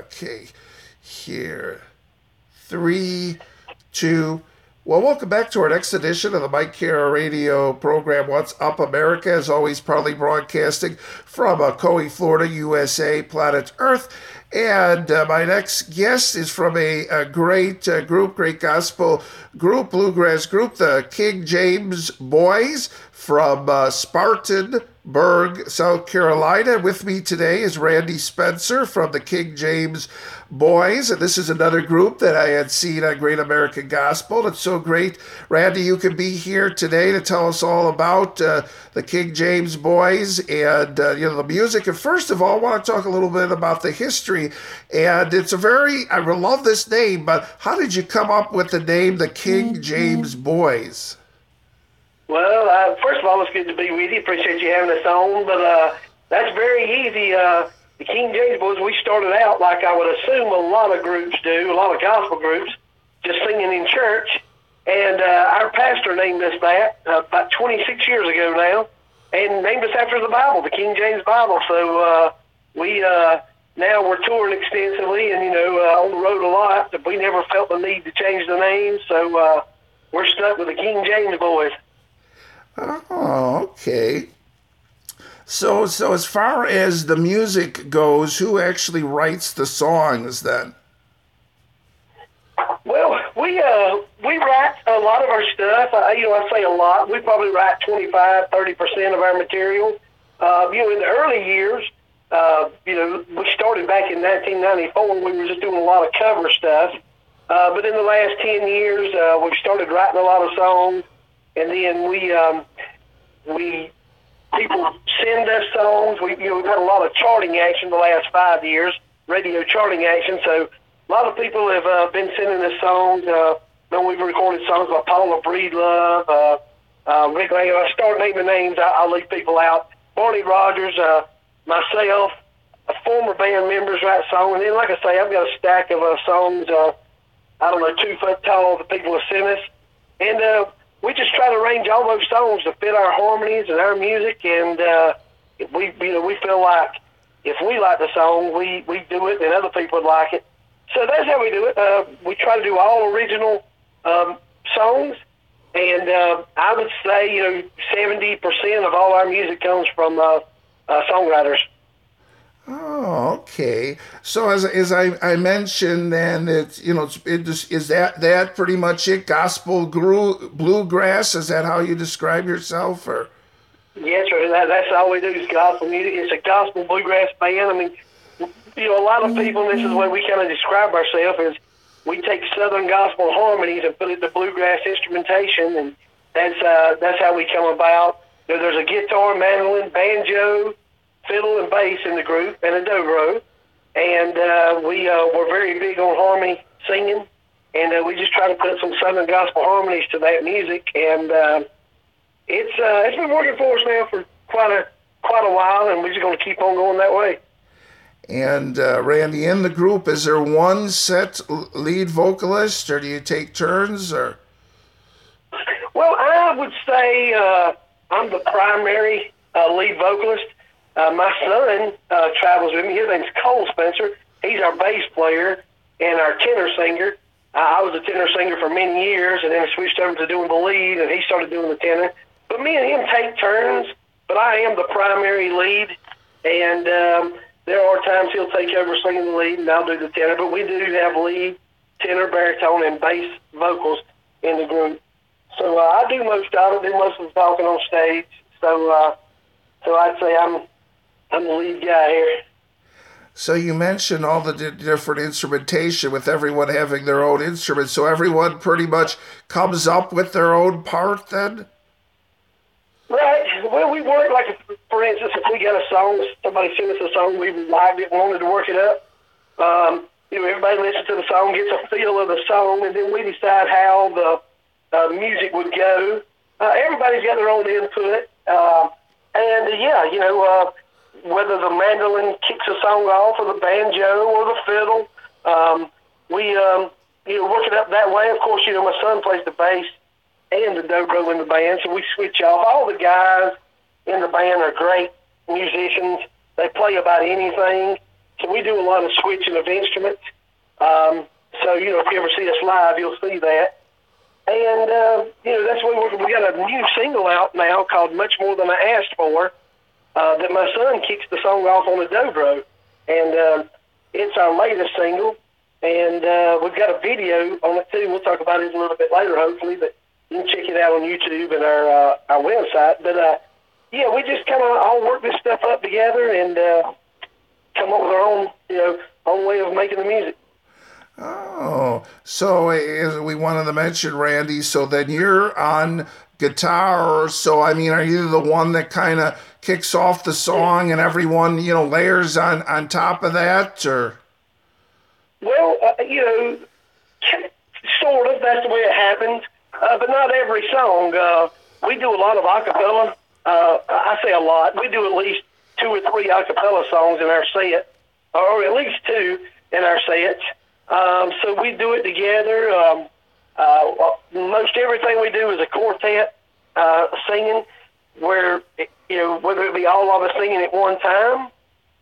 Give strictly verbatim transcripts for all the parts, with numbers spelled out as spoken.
Okay, here. Three, two, well, welcome back to our next edition of the Mike Kara radio program, What's Up America, as always, proudly broadcasting from Ocoee, Florida, U S A, planet Earth. And uh, my next guest is from a, a great uh, group, great gospel group, bluegrass group, the King James Boys from uh, Spartan Berg, South Carolina. With me today is Randy Spencer from the King James Boys, and this is another group that I had seen on Great American Gospel. It's so great, Randy, you can be here today to tell us all about uh, the King James Boys and uh, you know, the music. And first of all, I want to talk a little bit about the history. And it's a very, I love this name, but how did you come up with the name the King James Boys? Well, uh, first of all, it's good to be with you. Appreciate you having us on. But uh, that's very easy. Uh, the King James Boys, we started out like I would assume a lot of groups do, a lot of gospel groups, just singing in church. And uh, our pastor named us that uh, about twenty-six years ago now, and named us after the Bible, the King James Bible. So uh, we uh, now we're touring extensively and, you know, uh, on the road a lot. But we never felt the need to change the name, so uh, we're stuck with the King James Boys. Oh, okay. So, so as far as the music goes, who actually writes the songs then? Well, we uh we write a lot of our stuff. I, you know, I say a lot. We probably write twenty-five, thirty percent of our material. Uh, you know, in the early years, uh, you know, we started back in nineteen ninety-four. We were just doing a lot of cover stuff. Uh, but in the last ten years, uh, we've started writing a lot of songs. And then we, um, we people send us songs. We, you know, we've had a lot of charting action the last five years, radio charting action. So a lot of people have uh, been sending us songs. Uh, then we've recorded songs by Paula Breedlove, uh, uh, Rick Langer. I start naming names. I, I'll leave people out. Barney Rogers, uh, myself, former band members write songs. And then, like I say, I've got a stack of uh, songs. Uh, I don't know, two foot tall. The people have sent us, and. Uh, We just try to arrange all those songs to fit our harmonies and our music, and uh, we, you know, we feel like if we like the song, we, we do it, and other people would like it. So that's how we do it. Uh, we try to do all original um, songs, and uh, I would say, you know, seventy percent of all our music comes from uh, uh, songwriters. Oh, okay. So as as I, I mentioned, and it's, you know, it's, it just, is that that pretty much it? Gospel, gru- bluegrass, is that how you describe yourself? Or yes, sir. That, that's all we do is gospel music. It's a gospel bluegrass band. I mean, you know, a lot of people, and this is the way we kind of describe ourselves, is we take Southern gospel harmonies and put it to bluegrass instrumentation, and that's uh, that's how we come about. You know, there's a guitar, mandolin, banjo, fiddle and bass in the group, and a dobro, and uh, we uh, were very big on harmony singing, and uh, we just try to put some Southern gospel harmonies to that music, and uh, it's uh, it's been working for us now for quite a quite a while, and we're just going to keep on going that way. And uh, Randy, in the group, is there one set lead vocalist, or do you take turns, or? Well, I would say uh, I'm the primary uh, lead vocalist. Uh, my son uh, travels with me. His name's Cole Spencer. He's our bass player and our tenor singer. Uh, I was a tenor singer for many years, and then I switched over to doing the lead, and he started doing the tenor. But me and him take turns, but I am the primary lead, and um, there are times he'll take over singing the lead, and I'll do the tenor. But we do have lead, tenor, baritone, and bass vocals in the group. So uh, I do most of it, do most of the talking on stage. So, uh, so I'd say I'm... I'm the lead guy here. So you mentioned all the di- different instrumentation with everyone having their own instrument. So everyone pretty much comes up with their own part then? Right. Well, we work, like, if, for instance, if we got a song, somebody sent us a song, we liked it, wanted to work it up. Um, you know, everybody listens to the song, gets a feel of the song, and then we decide how the uh, music would go. Uh, everybody's got their own input. Uh, and, uh, yeah, you know... Uh, whether the mandolin kicks a song off, or the banjo, or the fiddle, um, we um, you know, work it up that way. Of course, you know, my son plays the bass and the dobro in the band, so we switch off. All the guys in the band are great musicians. They play about anything, So we do a lot of switching of instruments. Um, so, you know, if you ever see us live, you'll see that. And, uh, you know, that's where we got a new single out now called Much More Than I Asked For, uh, that my son kicks the song off on the dobro. And uh, it's our latest single. And uh, we've got a video on it, too. We'll talk about it a little bit later, hopefully. But you can check it out on YouTube and our uh, our website. But, uh, yeah, we just kind of all work this stuff up together and uh, come up with our own, you know, own way of making the music. Oh, so as we wanted to mention, Randy, so then you're on guitar. So, I mean, are you the one that kind of kicks off the song and everyone, you know, layers on, on top of that? Or? Well, uh, you know, sort of. That's the way it happens. Uh, but not every song. Uh, we do a lot of a cappella. Uh, I say a lot. We do at least two or three a cappella songs in our set, or at least two in our sets. Um, so we do it together. Um, uh, most everything we do is a quartet uh, singing, where, you know, whether it be all of us singing at one time,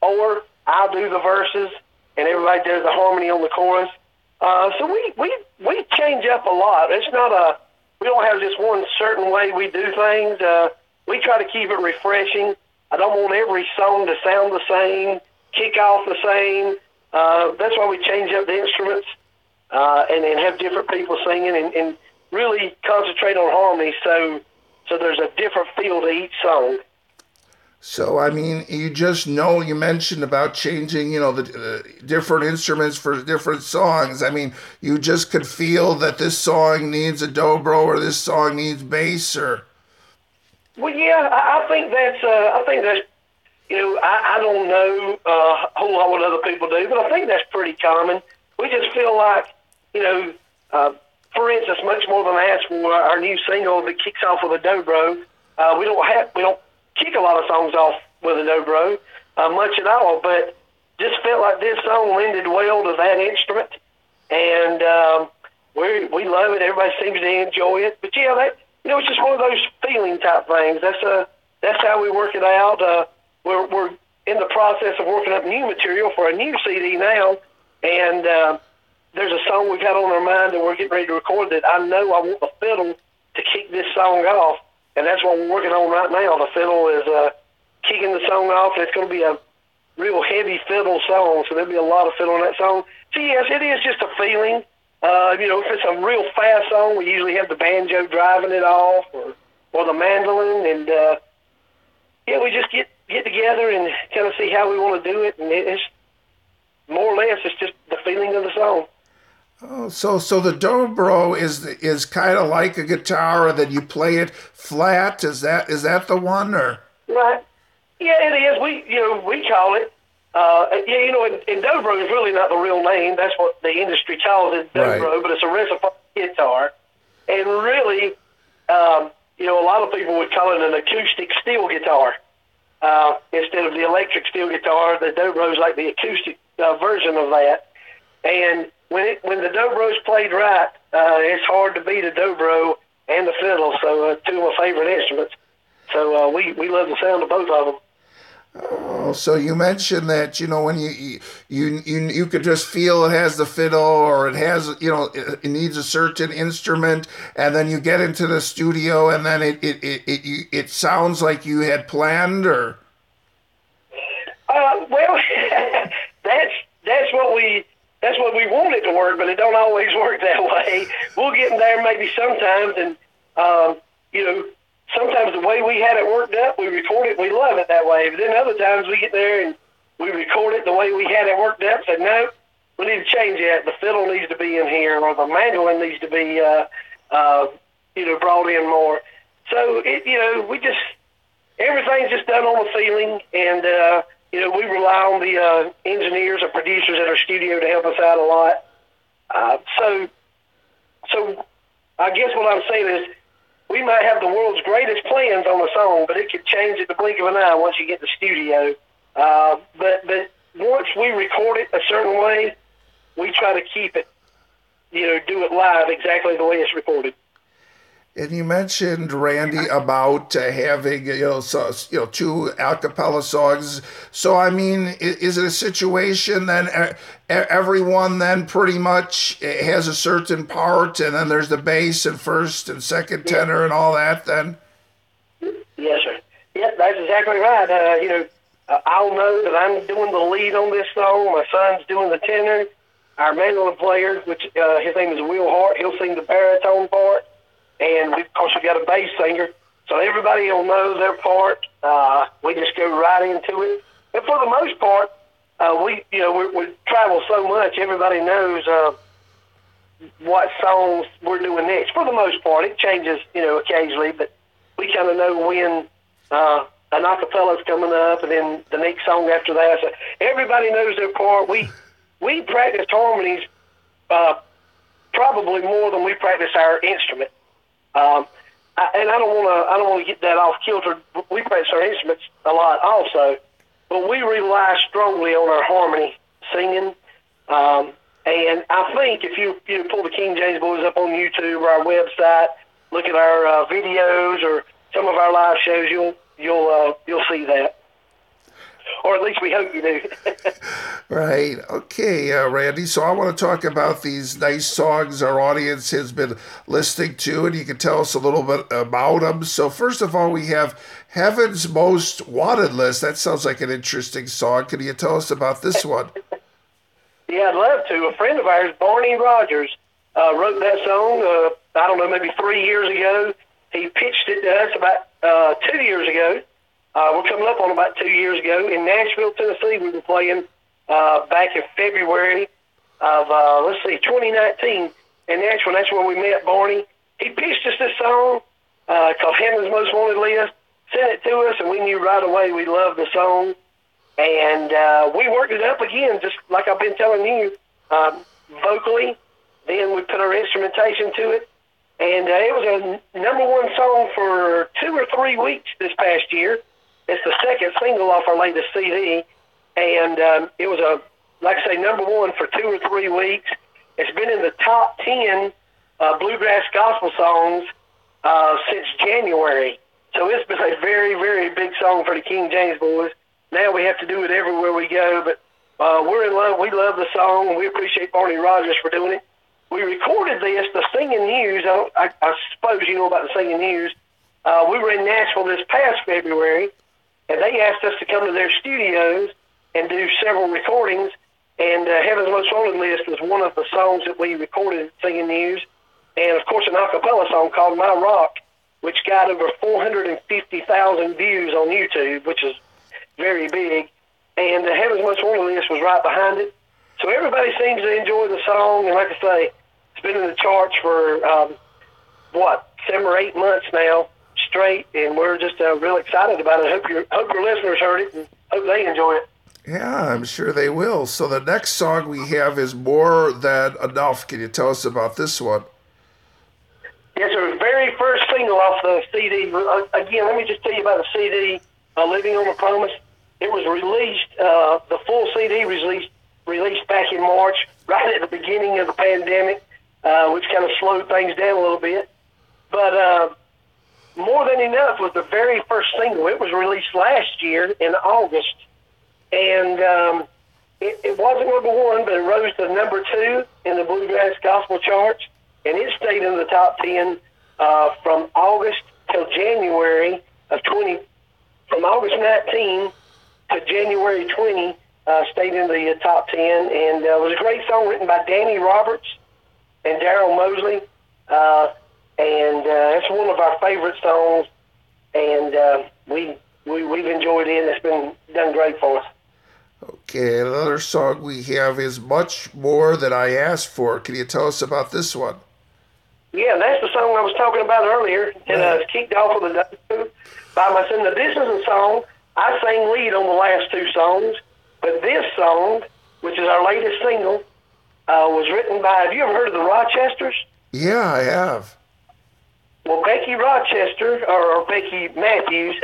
or I'll do the verses and everybody does the harmony on the chorus. Uh, so we, we, we change up a lot. It's not a, we don't have just one certain way we do things. Uh, we try to keep it refreshing. I don't want every song to sound the same, kick off the same. Uh, that's why we change up the instruments uh, and then have different people singing and, and really concentrate on harmony so so there's a different feel to each song. So, I mean, you just know, you mentioned about changing, you know, the, the different instruments for different songs. I mean, you just could feel that this song needs a dobro or this song needs bass or... Well, yeah, I, I think that's... Uh, I think that's You know, I, I don't know uh, a whole lot what other people do, but I think that's pretty common. We just feel like, you know, uh, for instance, Much More Than I Asked For, our new single that kicks off with a dobro. Uh, we don't have, we don't kick a lot of songs off with a dobro, uh, much at all, but just felt like this song lended well to that instrument, and um, we we love it. Everybody seems to enjoy it, but yeah, that you know, it's just one of those feeling type things. That's uh, that's how we work it out. Uh, We're, we're in the process of working up new material for a new C D now, and uh, there's a song we've got on our mind and we're getting ready to record that I know I want the fiddle to kick this song off, and that's what we're working on right now. The fiddle is uh, kicking the song off, and it's going to be a real heavy fiddle song, so there'll be a lot of fiddle in that song. So, yes, it is just a feeling. Uh, you know, if it's a real fast song, we usually have the banjo driving it off or, or the mandolin, and, uh, yeah, we just get... get together and kind of see how we want to do it, and it's more or less it's just the feeling of the song. Oh, so so the dobro is is kind of like a guitar, and then you play it flat. Is that is that the one or? Right. Yeah, it is. We you know we call it. Uh, yeah, you know, and, and dobro is really not the real name. That's what the industry calls it, dobro, right. But it's a repertoire guitar, and really, um, you know, a lot of people would call it an acoustic steel guitar. Uh, instead of the electric steel guitar, the dobro is like the acoustic uh, version of that. And when it, when the dobro is played right, uh, it's hard to beat a dobro and the fiddle, so uh, two of my favorite instruments. So uh, we, we love the sound of both of them. Oh, so you mentioned that, you know, when you you you you could just feel it has the fiddle or it has, you know, it, it needs a certain instrument, and then you get into the studio and then it it it it, it sounds like you had planned, or. Uh, well, that's that's what we that's what we want it to work, but it don't always work that way. We'll get in there maybe sometimes, and um, you know. Sometimes the way we had it worked up, we record it, we love it that way. But then other times we get there and we record it the way we had it worked up. So no, we need to change that. The fiddle needs to be in here, or the mandolin needs to be, uh, uh, you know, brought in more. So it, you know, we just everything's just done on the feeling, and uh, you know, we rely on the uh, engineers or producers at our studio to help us out a lot. Uh, so, so I guess what I'm saying is. We might have the world's greatest plans on a song, but it could change at the blink of an eye once you get to the studio. Uh, but but once we record it a certain way, we try to keep it, you know, do it live exactly the way it's recorded. And you mentioned, Randy, about uh, having, you know, so, you know, two a cappella songs. So, I mean, is, is it a situation then uh, everyone then pretty much has a certain part, and then there's the bass and first and second tenor and all that then? Yes, sir. Yeah, that's exactly right. Uh, you know, uh, I'll know that I'm doing the lead on this song. My son's doing the tenor. Our mandolin player, which uh, his name is Will Hart, he'll sing the baritone part. And we, of course, we've got a bass singer, so everybody will know their part. Uh, we just go right into it. And for the most part, uh, we, you know, we, we travel so much, everybody knows uh, what songs we're doing next. For the most part, it changes, you know, occasionally, but we kind of know when uh, an acapella's coming up, and then the next song after that. So everybody knows their part. We we practice harmonies uh, probably more than we practice our instrument. Um, I, and I don't want to. I don't want to get that off kilter. We practice our instruments a lot, also, but we rely strongly on our harmony singing. Um, and I think if you you pull the King James Boys up on YouTube or our website, look at our uh, videos or some of our live shows, you'll you'll uh, you'll see that. Or at least we hope you do. Right. Okay, uh, Randy. So I want to talk about these nice songs our audience has been listening to, and you can tell us a little bit about them. So first of all, we have Heaven's Most Wanted List. That sounds like an interesting song. Can you tell us about this one? Yeah, I'd love to. A friend of ours, Barney Rogers, uh, wrote that song, uh, I don't know, maybe three years ago. He pitched it to us about uh, two years ago. Uh, we're coming up on about two years ago in Nashville, Tennessee. We were playing uh, back in February of, uh, let's see, twenty nineteen in Nashville. That's where we met Barney. He pitched us this song uh, called Heaven's Most Wanted List, sent it to us, and we knew right away we loved the song. And uh, we worked it up again, just like I've been telling you, um, vocally. Then we put our instrumentation to it. And uh, it was a number one song for two or three weeks this past year. It's the second single off our latest C D, and um, it was, a, like I say, number one for two or three weeks. It's been in the top ten uh, bluegrass gospel songs uh, since January. So it's been a very, very big song for the King James Boys. Now we have to do it everywhere we go, but uh, we're in love. We love the song, and we appreciate Barney Rogers for doing it. We recorded this, the Singing News. I, I, I suppose you know about the Singing News. Uh, we were in Nashville this past February, and they asked us to come to their studios and do several recordings. And uh, Heaven's Most Wanted List was one of the songs that we recorded at Singing News. And, of course, an a cappella song called My Rock, which got over four hundred fifty thousand views on YouTube, which is very big. And uh, Heaven's Most Wanted List was right behind it. So everybody seems to enjoy the song. And like I say, it's been in the charts for, um, what, seven or eight months now. Straight, and we're just uh, real excited about it. Hope your hope your listeners heard it, and hope they enjoy it. Yeah, I'm sure they will. So the next song we have is More Than Enough. Can you tell us about this one? Yes, our very first single off the C D. Again, let me just tell you about the C D, uh, Living on a Promise. It was released, uh, the full C D was released, released back in March, right at the beginning of the pandemic, uh, which kind of slowed things down a little bit. But uh, More Than Enough was the very first single. It was released last year in August, and um, it, it wasn't number one, but it rose to number two in the bluegrass gospel charts, and it stayed in the top ten uh, from August till January of twenty. From August nineteen to January twenty, uh, stayed in the top ten, and uh, it was a great song written by Danny Roberts and Daryl Mosley. Uh, And uh, it's one of our favorite songs, and uh, we, we, we've enjoyed it, and it's been done great for us. Okay, another song we have is Much More Than I Asked For. Can you tell us about this one? Yeah, that's the song I was talking about earlier, and uh, it's kicked off with a by my son. Now, this is a song I sang lead on the last two songs, but this song, which is our latest single, uh, was written by, have you ever heard of the Rochesters? Yeah, I have. Well, Becky Rochester, or, or Becky Matthews,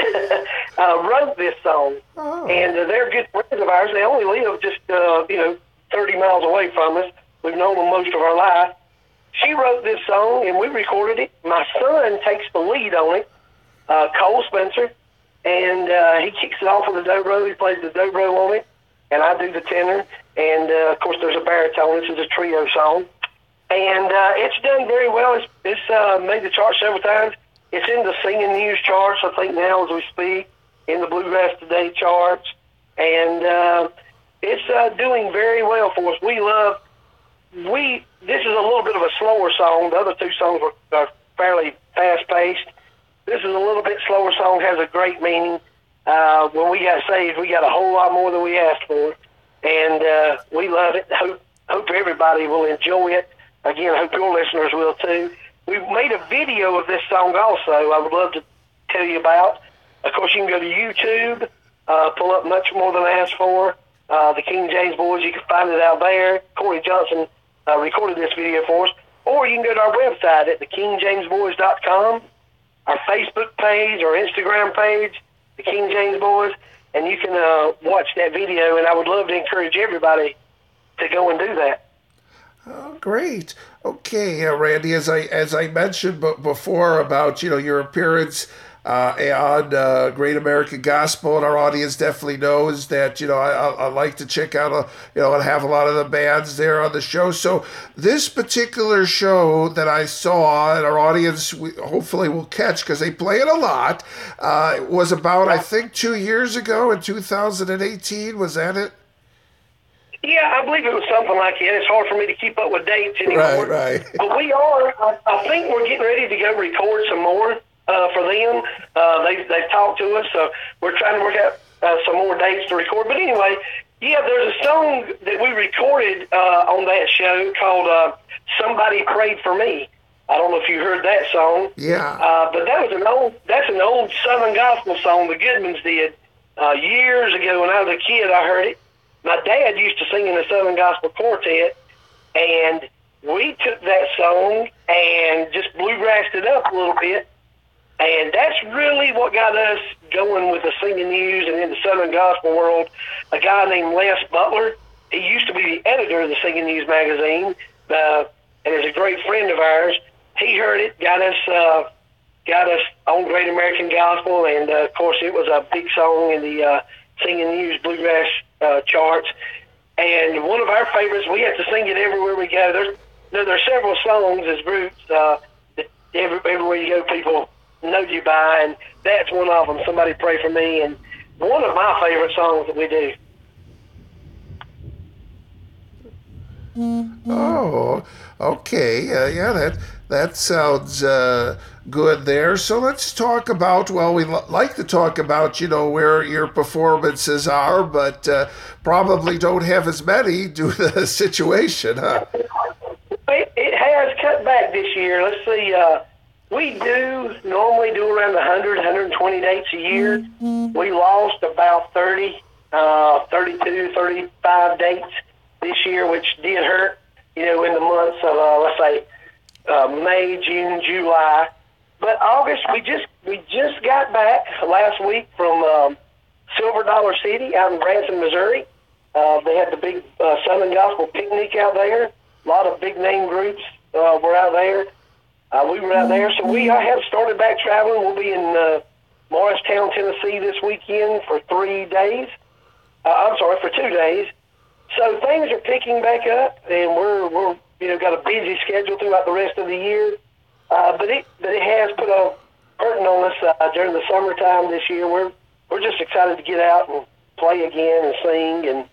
uh, wrote this song, oh. and uh, they're good friends of ours. They only live just, uh, you know, thirty miles away from us. We've known them most of our life. She wrote this song, and we recorded it. My son takes the lead on it, uh, Cole Spencer, and uh, he kicks it off with a dobro. He plays the dobro on it, and I do the tenor. And, uh, of course, there's a baritone. This is a trio song. And uh, it's done very well. It's, it's uh, made the chart several times. It's in the Singing News charts, I think, now as we speak, in the Bluegrass Today charts. And uh, it's uh, doing very well for us. We love... We this is a little bit of a slower song. The other two songs are, are fairly fast-paced. This is a little bit slower song, has a great meaning. Uh, when we got saved, we got a whole lot more than we asked for. And uh, we love it. Hope, hope everybody will enjoy it. Again, I hope your listeners will too. We've made a video of this song also I would love to tell you about. Of course, you can go to YouTube, uh, pull up Much More Than I Asked For, uh, the King James Boys. You can find it out there. Corey Johnson uh, recorded this video for us. Or you can go to our website at the king james boys dot com, our Facebook page, our Instagram page, the King James Boys. And you can uh, watch that video, and I would love to encourage everybody to go and do that. Oh, great. Okay, uh, Randy, as I as I mentioned b- before about, you know, your appearance uh, on uh, Great American Gospel, and our audience definitely knows that, you know, I, I, I like to check out, a, you know, and have a lot of the bands there on the show. So this particular show that I saw, and our audience we, hopefully will catch because they play it a lot, uh, was about, I think, two years ago in two thousand eighteen. Was that it? Yeah, I believe it was something like that. It's hard for me to keep up with dates anymore. Right, right. But we are, I, I think we're getting ready to go record some more uh, for them. Uh, they, they've talked to us, so we're trying to work out uh, some more dates to record. But anyway, yeah, there's a song that we recorded uh, on that show called uh, Somebody Prayed for Me. I don't know if you heard that song. Yeah. Uh, but that was an old, that's an old Southern gospel song the Goodmans did uh, years ago. When I was a kid, I heard it. My dad used to sing in the Southern Gospel Quartet, and we took that song and just bluegrassed it up a little bit, and that's really what got us going with the Singing News and in the Southern Gospel world. A guy named Les Butler, he used to be the editor of the Singing News magazine, uh, and is a great friend of ours. He heard it, got us, uh, got us on Great American Gospel, and uh, of course it was a big song in the uh, Singing News bluegrass Uh, charts, and one of our favorites. We have to sing it everywhere we go. There's, there, there are several songs as groups uh, that every, everywhere you go, people know you by, and that's one of them. Somebody Pray for Me, and one of my favorite songs that we do. Oh, okay, uh, yeah, that that sounds uh, good there. So let's talk about. Well, we l- like to talk about, you know, where your performances are, but uh, probably don't have as many due to the situation, huh? It, it has cut back this year. Let's see, uh, we do normally do around one hundred, one hundred twenty dates a year. Mm-hmm. We lost about thirty, thirty-two, thirty-five dates this year, which did hurt, you know, in the months of, uh, let's say, uh, May, June, July. But August, we just we just got back last week from um, Silver Dollar City out in Branson, Missouri. Uh, they had the big uh, Southern Gospel picnic out there. A lot of big-name groups uh, were out there. Uh, we were out there. So we I have started back traveling. We'll be in uh, Morristown, Tennessee this weekend for three days. Uh, I'm sorry, for two days. So things are picking back up, and we're we're you know got a busy schedule throughout the rest of the year. Uh, but it but it has put a burden on us uh, during the summertime this year. We're we're just excited to get out and play again and sing. And,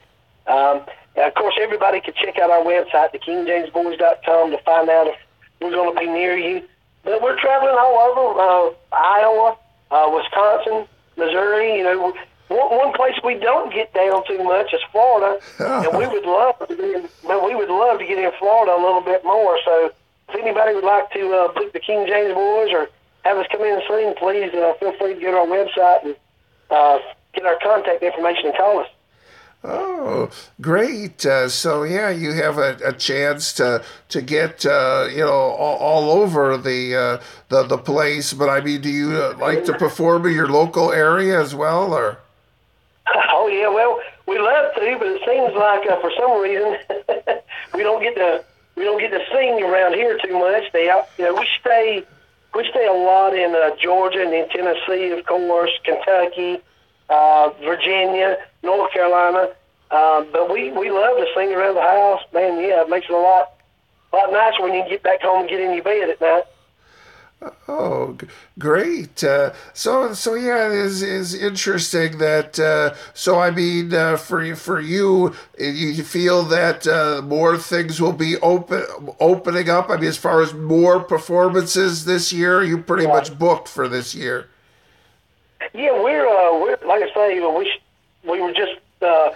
um, and of course, everybody can check out our website, the king james boys dot com, to find out if we're going to be near you. But we're traveling all over uh, Iowa, uh, Wisconsin, Missouri. You know. One place we don't get down too much is Florida, and we would love to be in, but we would love to get in Florida a little bit more. So, if anybody would like to uh, book the King James Boys or have us come in and sing, please uh, feel free to get on our website and uh, get our contact information and call us. Oh, great. Uh, so, yeah, you have a, a chance to to get, uh, you know, all, all over the, uh, the the place. But, I mean, do you uh, like to perform in your local area as well, or...? Oh, yeah, well, we love to, but it seems like uh, for some reason we don't get to, we don't get to sing around here too much. They, you know, we stay we stay a lot in uh, Georgia and in Tennessee, of course, Kentucky, uh, Virginia, North Carolina. Uh, but we, we love to sing around the house. Man, yeah, it makes it a lot lot nicer when you can get back home and get in your bed at night. Oh, great! Uh, so, so yeah, it is is interesting that. Uh, so, I mean, uh, for for you, you feel that uh, more things will be open opening up. I mean, as far as more performances this year, you pretty yeah. much booked for this year. Yeah, we're uh, we're like I say, we we were just uh,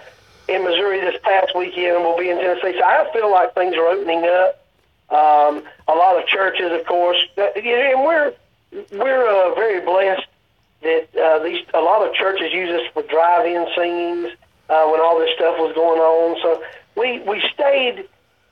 in Missouri this past weekend, and we'll be in Tennessee. So, I feel like things are opening up. Um, a lot of churches, of course, and we're we're uh, very blessed that uh, these a lot of churches use us for drive-in singings uh, when all this stuff was going on. So we we stayed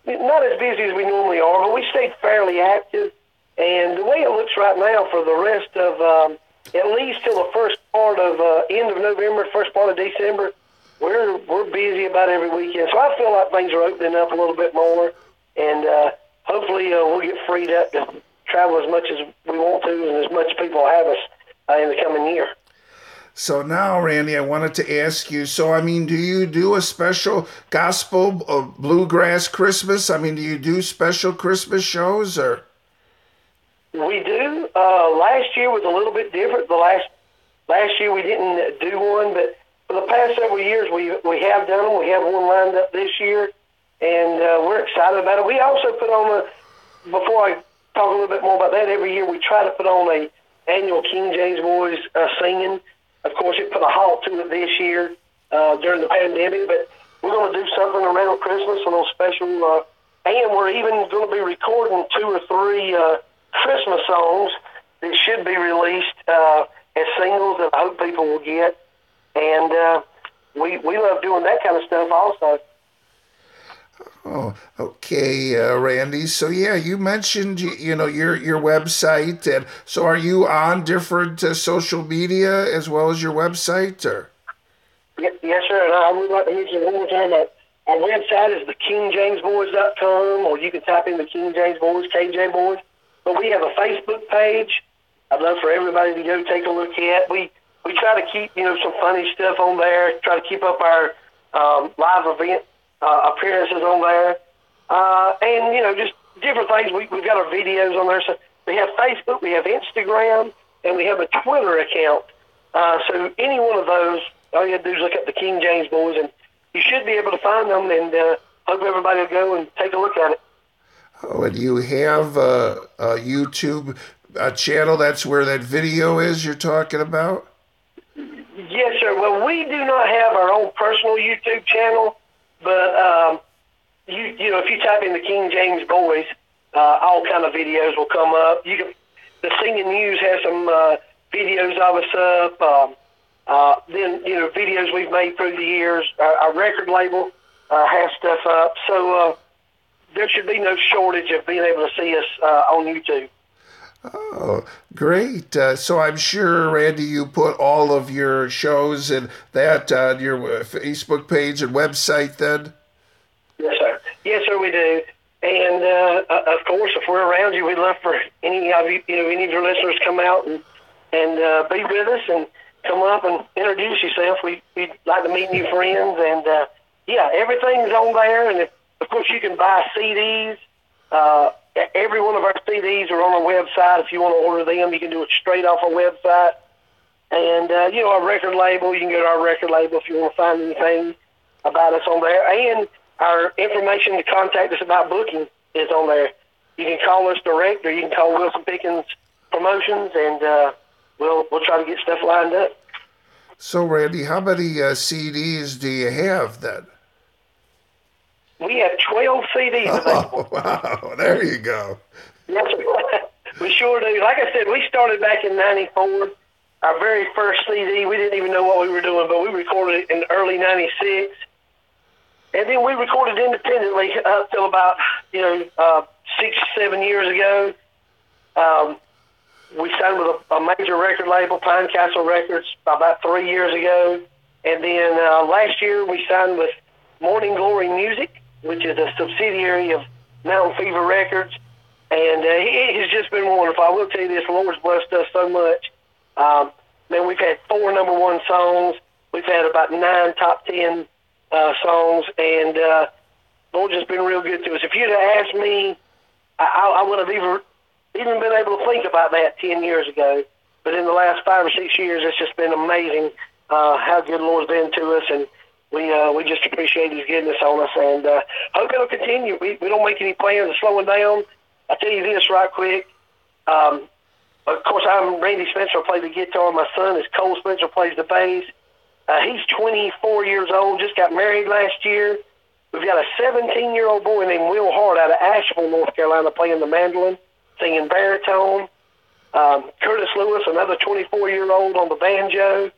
not as busy as we normally are, but we stayed fairly active. And the way it looks right now for the rest of um, at least till the first part of uh, end of November, first part of December, we're we're busy about every weekend. So I feel like things are opening up a little bit more, and. Uh, Hopefully, uh, we'll get freed up to travel as much as we want to and as much people have us uh, in the coming year. So now, Randy, I wanted to ask you, so, I mean, do you do a special gospel uh, bluegrass Christmas? I mean, do you do special Christmas shows? Or we do. Uh, last year was a little bit different. The last last year we didn't do one, but for the past several years we, we have done them. We have one lined up this year. And uh, we're excited about it. We also put on a, before I talk a little bit more about that, every year we try to put on a annual King James Boys uh, singing. Of course, it put a halt to it this year uh, during the pandemic, but we're going to do something around Christmas, a little special. Uh, and we're even going to be recording two or three uh, Christmas songs that should be released uh, as singles that I hope people will get. And uh, we, we love doing that kind of stuff also. Oh, okay, uh, Randy. So yeah, you mentioned you, you know your your website, and so are you on different uh, social media as well as your website? Or yes, yes sir. And I would like to mention one more time that our website is the king james boys dot com, or you can type in the King James Boys, K J Boys. But we have a Facebook page. I'd love for everybody to go take a look at. We we try to keep you know some funny stuff on there. Try to keep up our um, live event. Uh, appearances on there, uh, and you know, just different things. We, we've got our videos on there. So we have Facebook, we have Instagram, and we have a Twitter account. Uh, so any one of those, all you have to do is look up the King James Boys, and you should be able to find them. And uh, hope everybody will go and take a look at it. Oh, and you have uh, a YouTube uh, channel. That's where that video is you're talking about. Yes, sir. Well, we do not have our own personal YouTube channel. But, um, you you know, if you type in the King James Boys, uh, all kind of videos will come up. You can, the Singing News has some uh, videos of us up. Um, uh, then, you know, videos we've made through the years. Our, our record label uh, has stuff up. So uh, there should be no shortage of being able to see us uh, on YouTube. Oh, great. Uh, so I'm sure, Randy, you put all of your shows and that on your Facebook page and website then? Yes, sir. Yes, sir, we do. And, uh, of course, if we're around you, we'd love for any of you, you know, any of your listeners to come out and, and uh, be with us and come up and introduce yourself. We, we'd like to meet new friends. And, uh, yeah, everything's on there. And, if, of course, you can buy C Ds, uh every one of our C Ds are on our website. If you want to order them, you can do it straight off our website. And, uh, you know, our record label, you can go to our record label if you want to find anything about us on there. And our information to contact us about booking is on there. You can call us direct, or you can call Wilson Pickens Promotions, and uh, we'll we'll try to get stuff lined up. So, Randy, how many uh, C Ds do you have then? We have twelve C Ds available. Oh, wow. There you go. Yes, we sure do. Like I said, we started back in ninety-four. Our very first C D, we didn't even know what we were doing, but we recorded it in early ninety-six. And then we recorded independently up till about, you know, uh, six, seven years ago. Um, we signed with a, a major record label, Pine Castle Records, about three years ago. And then uh, last year we signed with Morning Glory Music, which is a subsidiary of Mountain Fever Records. And uh, he has just been wonderful. I will tell you this, the Lord's blessed us so much. Um, man, we've had four number one songs. We've had about nine top ten uh, songs. And uh, the Lord's just been real good to us. If you'd have asked me, I, I would have even, even been able to think about that ten years ago. But in the last five or six years, it's just been amazing uh, how good the Lord's been to us. And we uh, we just appreciate His goodness on us. And uh, hope it'll continue. We, we don't make any plans of slowing down. I'll tell you this right quick. Um, of course, I'm Randy Spencer. I play the guitar. My son is Cole Spencer, plays the bass. Uh, he's twenty-four years old, just got married last year. We've got a seventeen-year-old boy named Will Hart out of Asheville, North Carolina, playing the mandolin, singing baritone. Um, Curtis Lewis, another twenty-four-year-old on the banjo.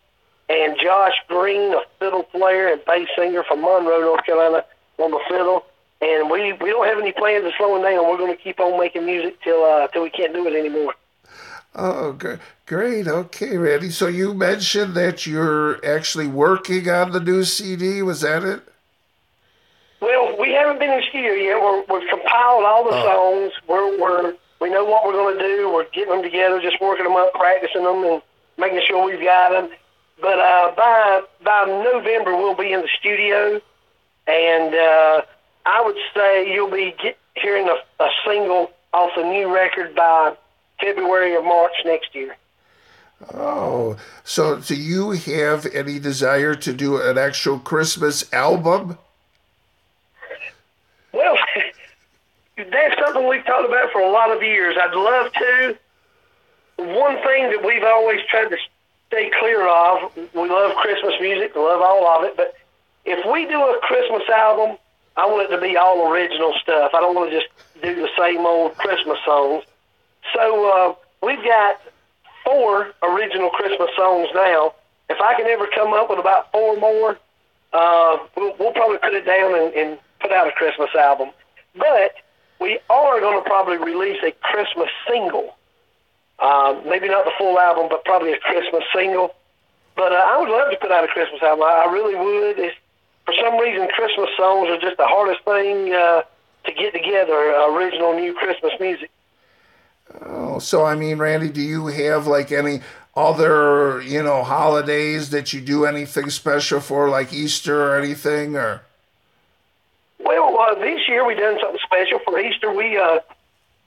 And Josh Green, a fiddle player and bass singer from Monroe, North Carolina, on the fiddle. And we, we don't have any plans of slowing down. We're going to keep on making music till uh, till we can't do it anymore. Oh, great. Okay, Randy. So you mentioned that you're actually working on the new C D. Was that it? Well, we haven't been in studio yet. We're, we've compiled all the oh. songs. We're, we're, we know what we're going to do. We're getting them together, just working them up, practicing them, and making sure we've got them. But uh, by, by November, we'll be in the studio, and... Uh, I would say you'll be get, hearing a, a single off the new record by February or March next year. Oh, so do you have any desire to do an actual Christmas album? Well, that's something we've talked about for a lot of years. I'd love to. One thing that we've always tried to stay clear of, we love Christmas music, we love all of it, but if we do a Christmas album, I want it to be all original stuff. I don't want to just do the same old Christmas songs. So uh, we've got four original Christmas songs now. If I can ever come up with about four more, uh, we'll, we'll probably put it down and, and put out a Christmas album. But we are going to probably release a Christmas single. Uh, maybe not the full album, but probably a Christmas single. But uh, I would love to put out a Christmas album. I, I really would. It's, For some reason, Christmas songs are just the hardest thing uh, to get together, original new Christmas music. Oh, so, I mean, Randy, do you have, like, any other, you know, holidays that you do anything special for, like Easter or anything? Or? Well, uh, this year we done something special. For Easter, we uh,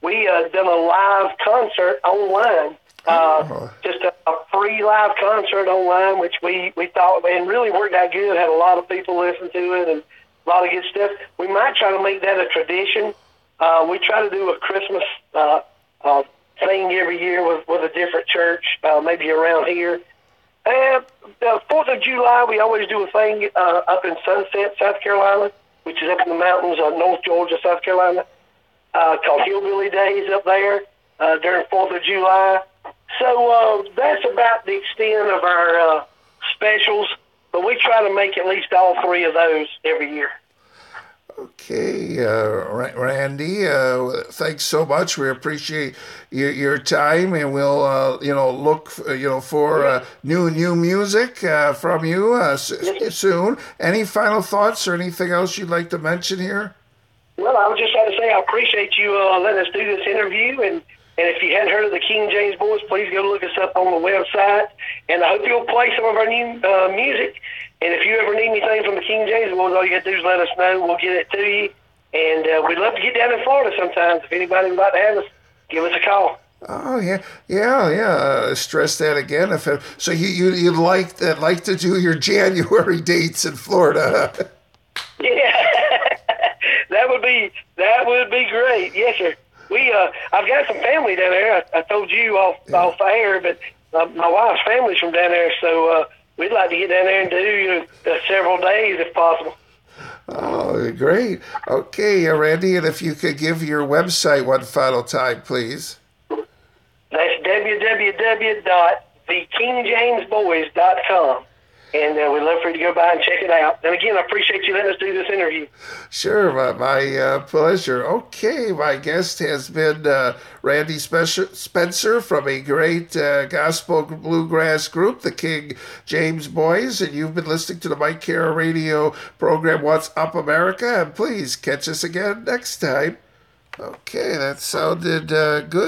we uh, done a live concert online, uh, oh. just a, a free live concert online, which we, we thought, man, really worked out good. Had a lot of people listen to it and a lot of good stuff. We might try to make that a tradition. Uh, we try to do a Christmas uh, uh, thing every year with, with a different church, uh, maybe around here. And the fourth of July, we always do a thing uh, up in Sunset, South Carolina, which is up in the mountains of North Georgia, South Carolina, uh, called Hillbilly Days up there uh, during fourth of July. So uh, that's about the extent of our uh, specials, but we try to make at least all three of those every year. Okay, uh, Randy, uh, thanks so much. We appreciate your, your time, and we'll uh, you know look you know for uh, new new music uh, from you uh, s- soon. Any final thoughts or anything else you'd like to mention here? Well, I would just like to say I appreciate you uh, letting us do this interview. and. And if you hadn't heard of the King James Boys, please go look us up on the website. And I hope you'll play some of our new uh, music. And if you ever need anything from the King James Boys, all you got to do is let us know. We'll get it to you. And uh, we'd love to get down in Florida sometimes. If anybody would like to have us, give us a call. Oh, yeah. Yeah, yeah. Uh, stress that again. If it, so you, you, you'd like, uh, like to do your January dates in Florida. Yeah. that would be That would be great. Yes, sir. We, uh, I've got some family down there. I, I told you off, yeah. off air, but uh, my wife's family's from down there, so uh, we'd like to get down there and do you know, uh, several days if possible. Oh, great. Okay, Randy, and if you could give your website one final time, please. That's w w w dot the king james boys dot com. And uh, we'd love for you to go by and check it out. And again, I appreciate you letting us do this interview. Sure, my, my uh, pleasure. Okay, my guest has been uh, Randy Spencer from a great uh, gospel bluegrass group, the King James Boys. And you've been listening to the Mike Kara radio program, What's Up America? And please catch us again next time. Okay, that sounded uh, good.